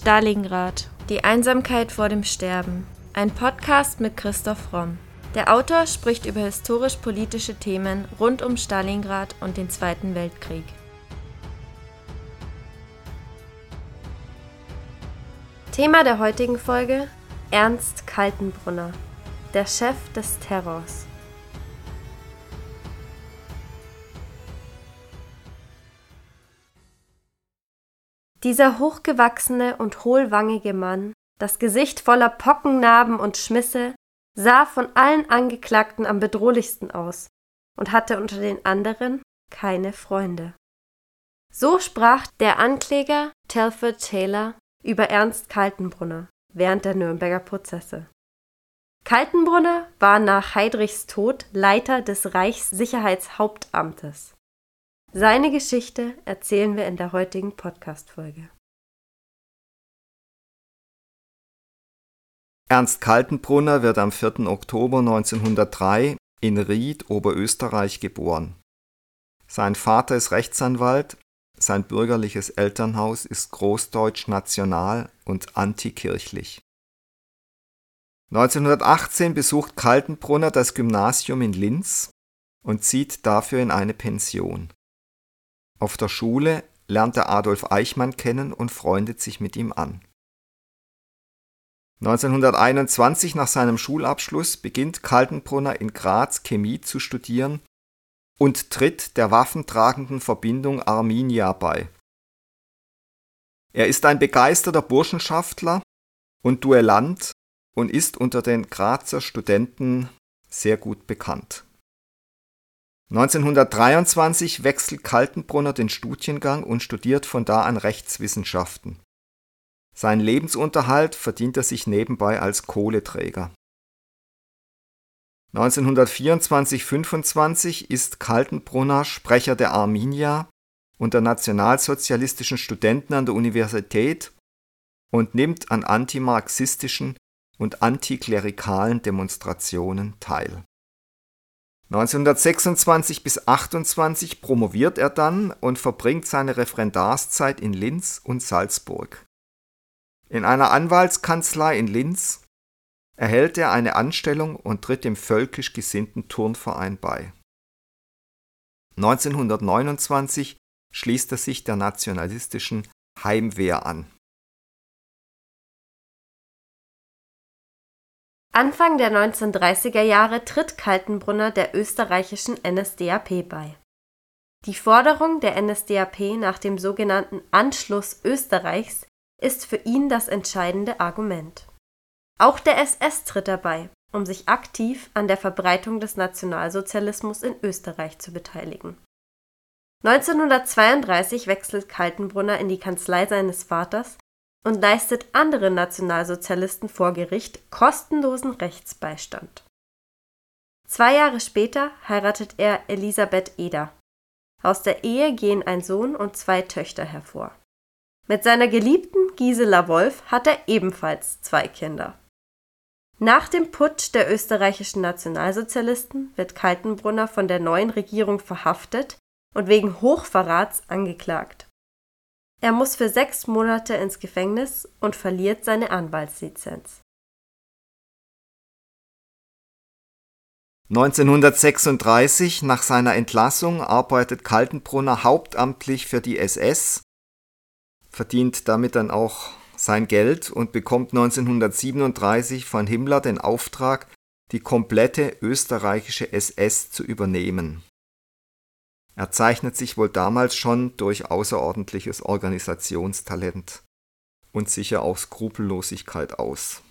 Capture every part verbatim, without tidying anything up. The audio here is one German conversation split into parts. Stalingrad – die Einsamkeit vor dem Sterben. Ein Podcast mit Christoph Fromm. Der Autor spricht über historisch-politische Themen rund um Stalingrad und den Zweiten Weltkrieg. Thema der heutigen Folge: Ernst Kaltenbrunner, der Chef des Terrors. Dieser hochgewachsene und hohlwangige Mann, das Gesicht voller Pockennarben und Schmisse, sah von allen Angeklagten am bedrohlichsten aus und hatte unter den anderen keine Freunde. So sprach der Ankläger Telford Taylor über Ernst Kaltenbrunner während der Nürnberger Prozesse. Kaltenbrunner war nach Heydrichs Tod Leiter des Reichssicherheitshauptamtes. Seine Geschichte erzählen wir in der heutigen Podcast-Folge. Ernst Kaltenbrunner wird am vierten Oktober neunzehnhundertdrei in Ried, Oberösterreich, geboren. Sein Vater ist Rechtsanwalt, sein bürgerliches Elternhaus ist großdeutsch-national und antikirchlich. neunzehnhundertachtzehn besucht Kaltenbrunner das Gymnasium in Linz und zieht dafür in eine Pension. Auf der Schule lernt er Adolf Eichmann kennen und freundet sich mit ihm an. neunzehnhunderteinundzwanzig, nach seinem Schulabschluss, beginnt Kaltenbrunner in Graz Chemie zu studieren und tritt der waffentragenden Verbindung Arminia bei. Er ist ein begeisterter Burschenschaftler und Duellant und ist unter den Grazer Studenten sehr gut bekannt. neunzehnhundertdreiundzwanzig wechselt Kaltenbrunner den Studiengang und studiert von da an Rechtswissenschaften. Seinen Lebensunterhalt verdient er sich nebenbei als Kohleträger. neunzehnhundertvierundzwanzig fünfundzwanzig ist Kaltenbrunner Sprecher der Arminia und der nationalsozialistischen Studenten an der Universität und nimmt an antimarxistischen und antiklerikalen Demonstrationen teil. neunzehnhundertsechsundzwanzig bis achtundzwanzig promoviert er dann und verbringt seine Referendarszeit in Linz und Salzburg. In einer Anwaltskanzlei in Linz erhält er eine Anstellung und tritt dem völkisch gesinnten Turnverein bei. neunzehnhundertneunundzwanzig schließt er sich der nationalistischen Heimwehr an. Anfang der neunzehnhundertdreißiger Jahre tritt Kaltenbrunner der österreichischen N S D A P bei. Die Forderung der N S D A P nach dem sogenannten Anschluss Österreichs ist für ihn das entscheidende Argument. Auch der S S tritt dabei, um sich aktiv an der Verbreitung des Nationalsozialismus in Österreich zu beteiligen. neunzehnhundertzweiunddreißig wechselt Kaltenbrunner in die Kanzlei seines Vaters und leistet anderen Nationalsozialisten vor Gericht kostenlosen Rechtsbeistand. Zwei Jahre später heiratet er Elisabeth Eder. Aus der Ehe gehen ein Sohn und zwei Töchter hervor. Mit seiner Geliebten Gisela Wolf hat er ebenfalls zwei Kinder. Nach dem Putsch der österreichischen Nationalsozialisten wird Kaltenbrunner von der neuen Regierung verhaftet und wegen Hochverrats angeklagt. Er muss für sechs Monate ins Gefängnis und verliert seine Anwaltslizenz. neunzehnhundertsechsunddreißig, nach seiner Entlassung, arbeitet Kaltenbrunner hauptamtlich für die S S, verdient damit dann auch sein Geld und bekommt neunzehnhundertsiebenunddreißig von Himmler den Auftrag, die komplette österreichische S S zu übernehmen. Er zeichnet sich wohl damals schon durch außerordentliches Organisationstalent und sicher auch Skrupellosigkeit aus.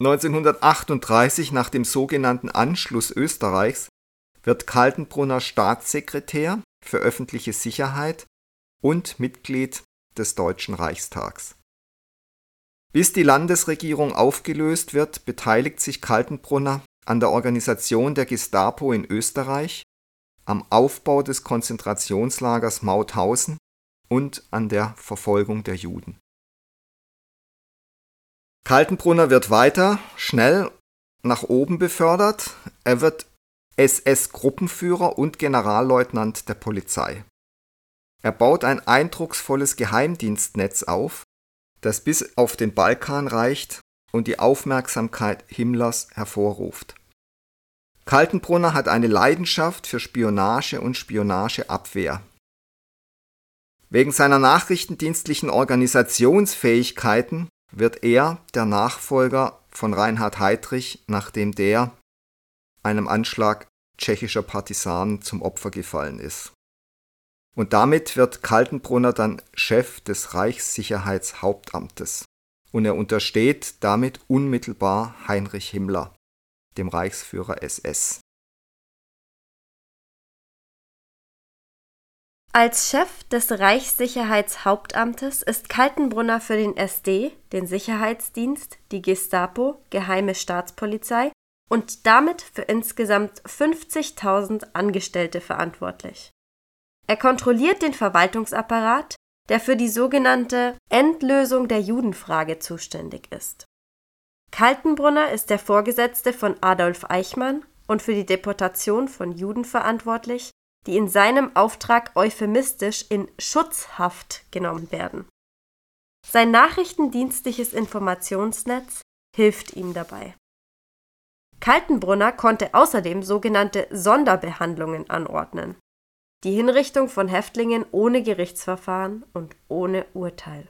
neunzehnhundertachtunddreißig, nach dem sogenannten Anschluss Österreichs, wird Kaltenbrunner Staatssekretär für öffentliche Sicherheit und Mitglied des Deutschen Reichstags. Bis die Landesregierung aufgelöst wird, beteiligt sich Kaltenbrunner an der Organisation der Gestapo in Österreich, am Aufbau des Konzentrationslagers Mauthausen und an der Verfolgung der Juden. Kaltenbrunner wird weiter schnell nach oben befördert. Er wird S S-Gruppenführer und Generalleutnant der Polizei. Er baut ein eindrucksvolles Geheimdienstnetz auf, das bis auf den Balkan reicht und die Aufmerksamkeit Himmlers hervorruft. Kaltenbrunner hat eine Leidenschaft für Spionage und Spionageabwehr. Wegen seiner nachrichtendienstlichen Organisationsfähigkeiten wird er der Nachfolger von Reinhard Heydrich, nachdem der einem Anschlag tschechischer Partisanen zum Opfer gefallen ist. Und damit wird Kaltenbrunner dann Chef des Reichssicherheitshauptamtes und er untersteht damit unmittelbar Heinrich Himmler, dem Reichsführer S S. Als Chef des Reichssicherheitshauptamtes ist Kaltenbrunner für den S D, den Sicherheitsdienst, die Gestapo, Geheime Staatspolizei und damit für insgesamt fünfzigtausend Angestellte verantwortlich. Er kontrolliert den Verwaltungsapparat, der für die sogenannte Endlösung der Judenfrage zuständig ist. Kaltenbrunner ist der Vorgesetzte von Adolf Eichmann und für die Deportation von Juden verantwortlich, die in seinem Auftrag euphemistisch in Schutzhaft genommen werden. Sein nachrichtendienstliches Informationsnetz hilft ihm dabei. Kaltenbrunner konnte außerdem sogenannte Sonderbehandlungen anordnen, die Hinrichtung von Häftlingen ohne Gerichtsverfahren und ohne Urteil.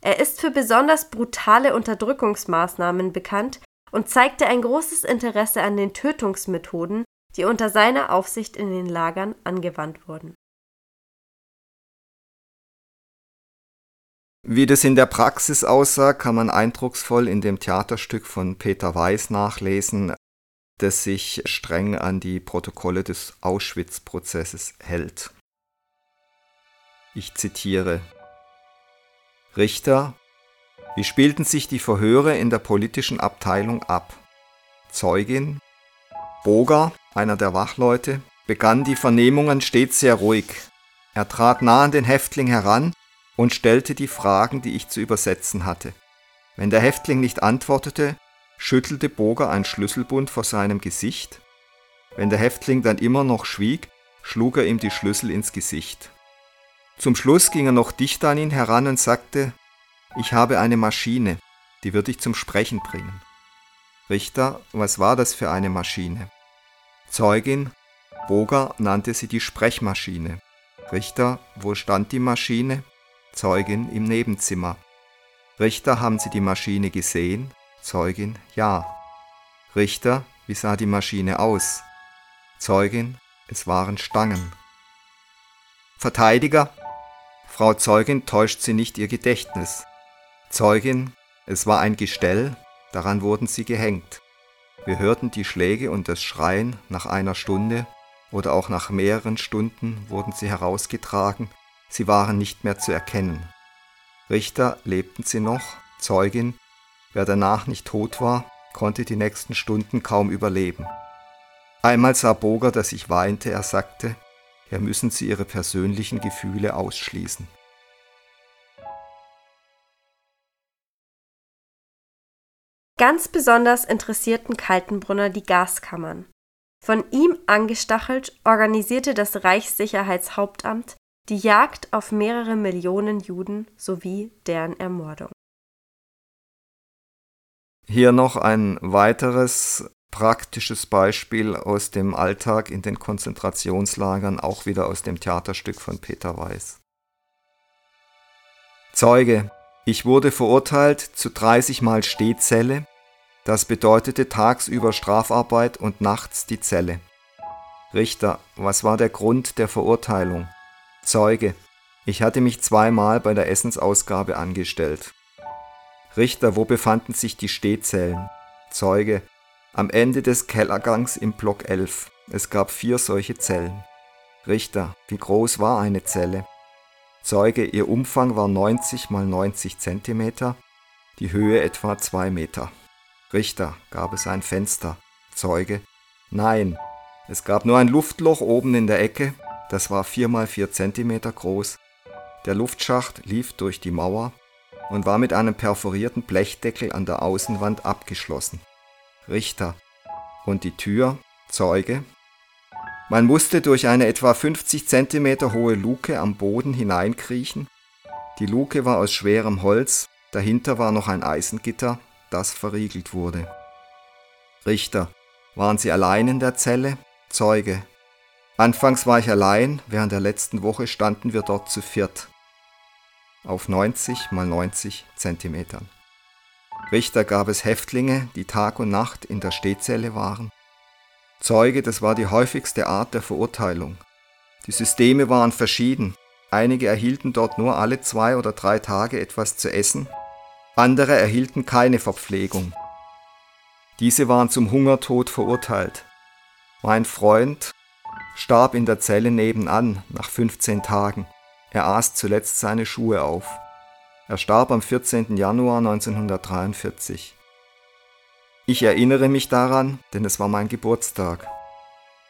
Er ist für besonders brutale Unterdrückungsmaßnahmen bekannt und zeigte ein großes Interesse an den Tötungsmethoden, die unter seiner Aufsicht in den Lagern angewandt wurden. Wie das in der Praxis aussah, kann man eindrucksvoll in dem Theaterstück von Peter Weiß nachlesen, das sich streng an die Protokolle des Auschwitz-Prozesses hält. Ich zitiere: Richter, wie spielten sich die Verhöre in der politischen Abteilung ab? Zeugin, Boger, einer der Wachleute, begann die Vernehmungen stets sehr ruhig. Er trat nah an den Häftling heran und stellte die Fragen, die ich zu übersetzen hatte. Wenn der Häftling nicht antwortete, schüttelte Boger einen Schlüsselbund vor seinem Gesicht. Wenn der Häftling dann immer noch schwieg, schlug er ihm die Schlüssel ins Gesicht. Zum Schluss ging er noch dichter an ihn heran und sagte: Ich habe eine Maschine, die wird dich zum Sprechen bringen. Richter, was war das für eine Maschine? Zeugin, Boger nannte sie die Sprechmaschine. Richter, wo stand die Maschine? Zeugin, im Nebenzimmer. Richter, haben Sie die Maschine gesehen? Zeugin, ja. Richter, wie sah die Maschine aus? Zeugin, es waren Stangen. Verteidiger, Frau Zeugin, täuscht Sie nicht Ihr Gedächtnis. Zeugin, es war ein Gestell, daran wurden Sie gehängt. Wir hörten die Schläge und das Schreien, nach einer Stunde oder auch nach mehreren Stunden wurden Sie herausgetragen, Sie waren nicht mehr zu erkennen. Richter, lebten Sie noch? Zeugin, wer danach nicht tot war, konnte die nächsten Stunden kaum überleben. Einmal sah Boger, dass ich weinte, er sagte, hier müssen Sie Ihre persönlichen Gefühle ausschließen. Ganz besonders interessierten Kaltenbrunner die Gaskammern. Von ihm angestachelt organisierte das Reichssicherheitshauptamt die Jagd auf mehrere Millionen Juden sowie deren Ermordung. Hier noch ein weiteres praktisches Beispiel aus dem Alltag in den Konzentrationslagern, auch wieder aus dem Theaterstück von Peter Weiß. Zeuge, ich wurde verurteilt zu dreißig Mal Stehzelle, das bedeutete tagsüber Strafarbeit und nachts die Zelle. Richter, was war der Grund der Verurteilung? Zeuge, ich hatte mich zweimal bei der Essensausgabe angestellt. Richter, wo befanden sich die Stehzellen? Zeuge, am Ende des Kellergangs im Block elf. Es gab vier solche Zellen. Richter, wie groß war eine Zelle? Zeuge, ihr Umfang war neunzig mal neunzig Zentimeter, die Höhe etwa zwei Meter. Richter, gab es ein Fenster? Zeuge, nein, es gab nur ein Luftloch oben in der Ecke, das war vier mal vier Zentimeter groß. Der Luftschacht lief durch die Mauer und war mit einem perforierten Blechdeckel an der Außenwand abgeschlossen. Richter, und die Tür? Zeuge, Man musste durch eine etwa fünfzig Zentimeter hohe Luke am Boden hineinkriechen. Die Luke war aus schwerem Holz, dahinter war noch ein Eisengitter, das verriegelt wurde. Richter, waren Sie allein in der Zelle? Zeuge, anfangs war ich allein, während der letzten Woche standen wir dort zu viert. Auf neunzig mal neunzig Zentimeter. Richter, gab es Häftlinge, die Tag und Nacht in der Stehzelle waren. Zeuge, das war die häufigste Art der Verurteilung. Die Systeme waren verschieden. Einige erhielten dort nur alle zwei oder drei Tage etwas zu essen, andere erhielten keine Verpflegung. Diese waren zum Hungertod verurteilt. Mein Freund starb in der Zelle nebenan nach fünfzehn Tagen. Er aß zuletzt seine Schuhe auf. Er starb am vierzehnten Januar neunzehnhundertdreiundvierzig. Ich erinnere mich daran, denn es war mein Geburtstag.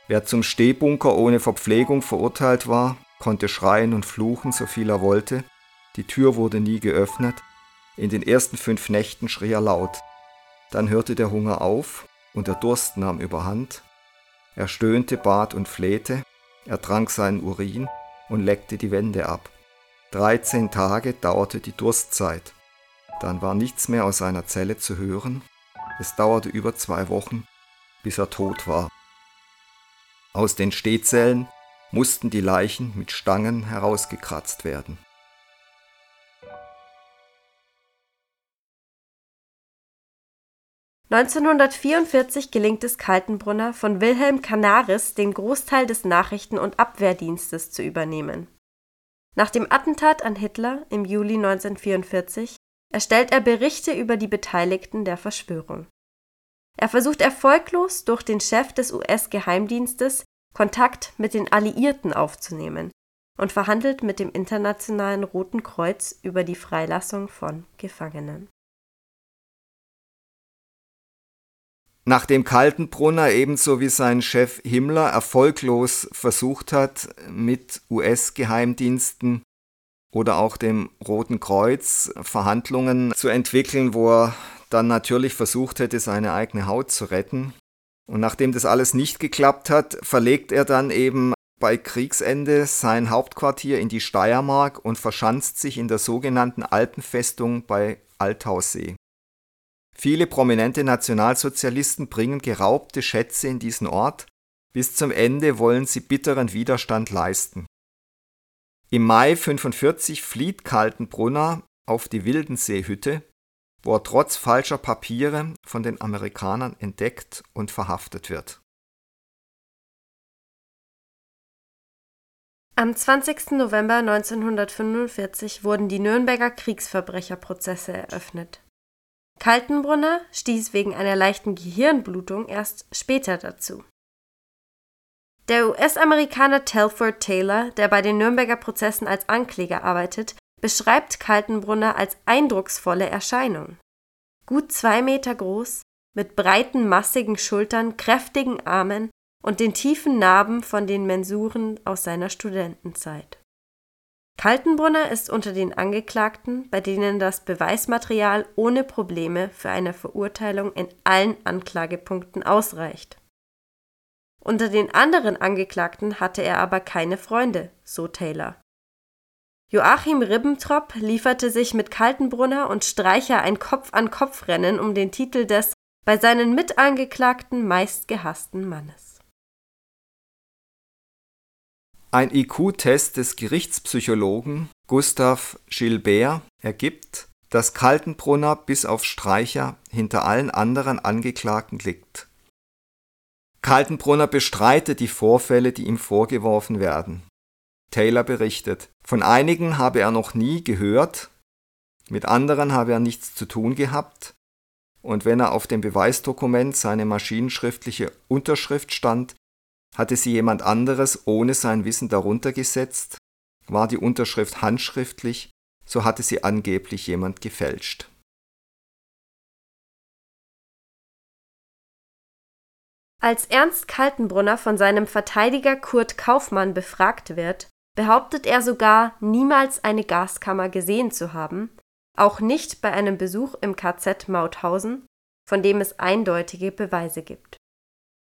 Wer zum Stehbunker ohne Verpflegung verurteilt war, konnte schreien und fluchen, so viel er wollte. Die Tür wurde nie geöffnet. In den ersten fünf Nächten schrie er laut. Dann hörte der Hunger auf und der Durst nahm überhand. Er stöhnte, bat und flehte. Er trank seinen Urin und leckte die Wände ab. dreizehn Tage dauerte die Durstzeit. Dann war nichts mehr aus seiner Zelle zu hören. Es dauerte über zwei Wochen, bis er tot war. Aus den Stehzellen mussten die Leichen mit Stangen herausgekratzt werden. neunzehnhundertvierundvierzig gelingt es Kaltenbrunner, von Wilhelm Canaris den Großteil des Nachrichten- und Abwehrdienstes zu übernehmen. Nach dem Attentat an Hitler im Juli neunzehnhundertvierundvierzig erstellt er Berichte über die Beteiligten der Verschwörung. Er versucht erfolglos, durch den Chef des U S-Geheimdienstes Kontakt mit den Alliierten aufzunehmen und verhandelt mit dem Internationalen Roten Kreuz über die Freilassung von Gefangenen. Nachdem Kaltenbrunner ebenso wie sein Chef Himmler erfolglos versucht hat, mit U S-Geheimdiensten oder auch dem Roten Kreuz Verhandlungen zu entwickeln, wo er dann natürlich versucht hätte, seine eigene Haut zu retten. Und nachdem das alles nicht geklappt hat, verlegt er dann eben bei Kriegsende sein Hauptquartier in die Steiermark und verschanzt sich in der sogenannten Alpenfestung bei Altaussee. Viele prominente Nationalsozialisten bringen geraubte Schätze in diesen Ort. Bis zum Ende wollen sie bitteren Widerstand leisten. Im Mai neunzehnhundertfünfundvierzig flieht Kaltenbrunner auf die Wildenseehütte, wo er trotz falscher Papiere von den Amerikanern entdeckt und verhaftet wird. Am zwanzigsten November neunzehnhundertfünfundvierzig wurden die Nürnberger Kriegsverbrecherprozesse eröffnet. Kaltenbrunner stieß wegen einer leichten Gehirnblutung erst später dazu. Der U S-Amerikaner Telford Taylor, der bei den Nürnberger Prozessen als Ankläger arbeitet, beschreibt Kaltenbrunner als eindrucksvolle Erscheinung. Gut zwei Meter groß, mit breiten, massigen Schultern, kräftigen Armen und den tiefen Narben von den Mensuren aus seiner Studentenzeit. Kaltenbrunner ist unter den Angeklagten, bei denen das Beweismaterial ohne Probleme für eine Verurteilung in allen Anklagepunkten ausreicht. Unter den anderen Angeklagten hatte er aber keine Freunde, so Taylor. Joachim Ribbentrop lieferte sich mit Kaltenbrunner und Streicher ein Kopf-an-Kopf-Rennen um den Titel des bei seinen Mitangeklagten meist gehassten Mannes. Ein I Q-Test des Gerichtspsychologen Gustav Gilbert ergibt, dass Kaltenbrunner bis auf Streicher hinter allen anderen Angeklagten liegt. Kaltenbrunner bestreitet die Vorfälle, die ihm vorgeworfen werden. Taylor berichtet, von einigen habe er noch nie gehört, mit anderen habe er nichts zu tun gehabt, und wenn er auf dem Beweisdokument seine maschinenschriftliche Unterschrift stand, hatte sie jemand anderes ohne sein Wissen darunter gesetzt, war die Unterschrift handschriftlich, so hatte sie angeblich jemand gefälscht. Als Ernst Kaltenbrunner von seinem Verteidiger Kurt Kaufmann befragt wird, behauptet er sogar, niemals eine Gaskammer gesehen zu haben, auch nicht bei einem Besuch im K Z Mauthausen, von dem es eindeutige Beweise gibt.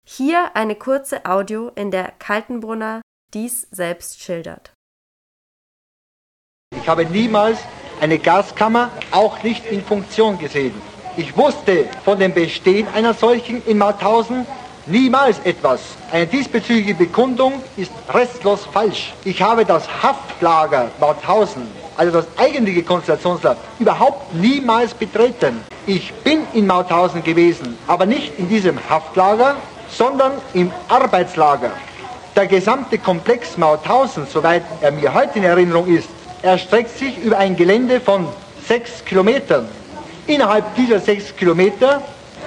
Hier eine kurze Audio, in der Kaltenbrunner dies selbst schildert. Ich habe niemals eine Gaskammer, auch nicht in Funktion gesehen. Ich wusste von dem Bestehen einer solchen in Mauthausen niemals etwas. Eine diesbezügliche Bekundung ist restlos falsch. Ich habe das Haftlager Mauthausen, also das eigentliche Konzentrationslager, überhaupt niemals betreten. Ich bin in Mauthausen gewesen, aber nicht in diesem Haftlager, sondern im Arbeitslager. Der gesamte Komplex Mauthausen, soweit er mir heute in Erinnerung ist, erstreckt sich über ein Gelände von sechs Kilometern. Innerhalb dieser sechs Kilometer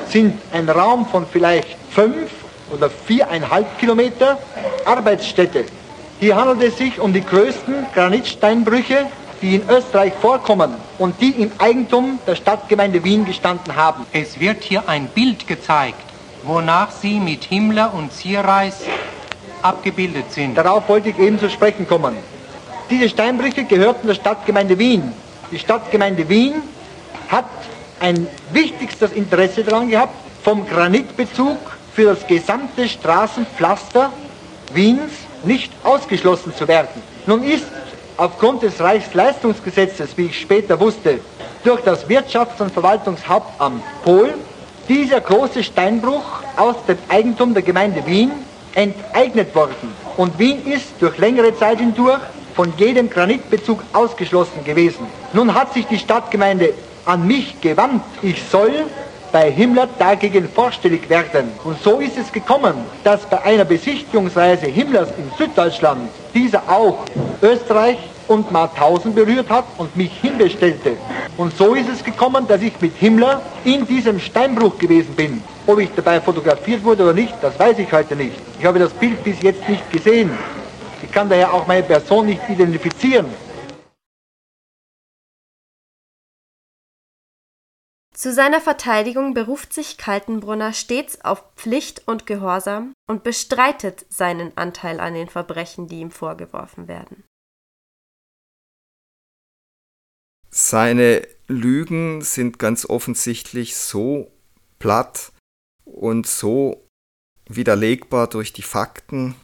sind ein Raum von vielleicht fünf oder viereinhalb Kilometer Arbeitsstätte. Hier handelt es sich um die größten Granitsteinbrüche, die in Österreich vorkommen und die im Eigentum der Stadtgemeinde Wien gestanden haben. Es wird hier ein Bild gezeigt, wonach sie mit Himmler und Zierreis abgebildet sind. Darauf wollte ich eben zu sprechen kommen. Diese Steinbrüche gehörten der Stadtgemeinde Wien. Die Stadtgemeinde Wien hat ein wichtigstes Interesse daran gehabt, vom Granitbezug für das gesamte Straßenpflaster Wiens nicht ausgeschlossen zu werden. Nun ist aufgrund des Reichsleistungsgesetzes, wie ich später wusste, durch das Wirtschafts- und Verwaltungshauptamt Polen dieser große Steinbruch aus dem Eigentum der Gemeinde Wien enteignet worden. Und Wien ist durch längere Zeit hindurch von jedem Granitbezug ausgeschlossen gewesen. Nun hat sich die Stadtgemeinde an mich gewandt. Ich soll bei Himmler dagegen vorstellig werden. Und so ist es gekommen, dass bei einer Besichtigungsreise Himmlers in Süddeutschland dieser auch Österreich und Mauthausen berührt hat und mich hinbestellte. Und so ist es gekommen, dass ich mit Himmler in diesem Steinbruch gewesen bin. Ob ich dabei fotografiert wurde oder nicht, das weiß ich heute nicht. Ich habe das Bild bis jetzt nicht gesehen. Ich kann daher auch meine Person nicht identifizieren. Zu seiner Verteidigung beruft sich Kaltenbrunner stets auf Pflicht und Gehorsam und bestreitet seinen Anteil an den Verbrechen, die ihm vorgeworfen werden. Seine Lügen sind ganz offensichtlich so platt und so widerlegbar durch die Fakten,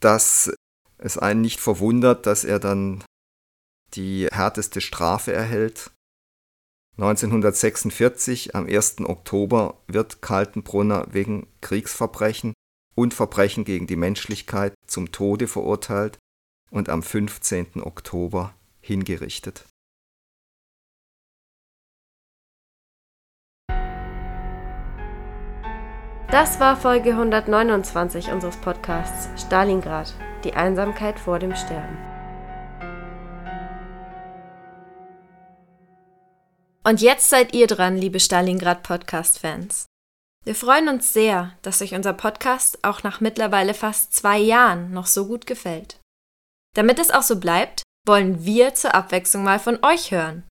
dass es einen nicht verwundert, dass er dann die härteste Strafe erhält. neunzehnhundertsechsundvierzig, am ersten Oktober, wird Kaltenbrunner wegen Kriegsverbrechen und Verbrechen gegen die Menschlichkeit zum Tode verurteilt und am fünfzehnten Oktober hingerichtet. Das war Folge hundertneunundzwanzig unseres Podcasts Stalingrad, die Einsamkeit vor dem Sterben. Und jetzt seid ihr dran, liebe Stalingrad-Podcast-Fans. Wir freuen uns sehr, dass euch unser Podcast auch nach mittlerweile fast zwei Jahren noch so gut gefällt. Damit es auch so bleibt, wollen wir zur Abwechslung mal von euch hören.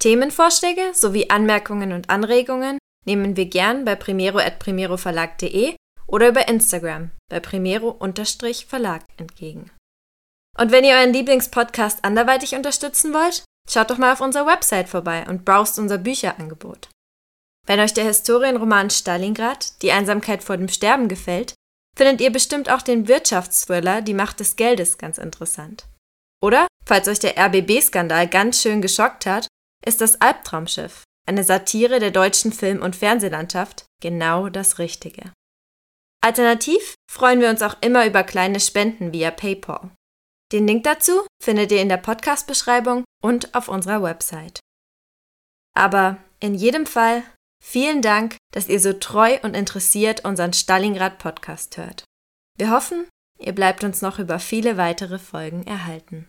Themenvorschläge sowie Anmerkungen und Anregungen nehmen wir gern bei primero at primero verlag punkt de oder über Instagram bei primero Unterstrich Verlag entgegen. Und wenn ihr euren Lieblingspodcast anderweitig unterstützen wollt, schaut doch mal auf unserer Website vorbei und browst unser Bücherangebot. Wenn euch der Historienroman Stalingrad, die Einsamkeit vor dem Sterben gefällt, findet ihr bestimmt auch den Wirtschaftsthriller Die Macht des Geldes ganz interessant. Oder, falls euch der R B B-Skandal ganz schön geschockt hat, ist das Albtraumschiff, eine Satire der deutschen Film- und Fernsehlandschaft, genau das Richtige. Alternativ freuen wir uns auch immer über kleine Spenden via PayPal. Den Link dazu findet ihr in der Podcast-Beschreibung und auf unserer Website. Aber in jedem Fall vielen Dank, dass ihr so treu und interessiert unseren Stalingrad-Podcast hört. Wir hoffen, ihr bleibt uns noch über viele weitere Folgen erhalten.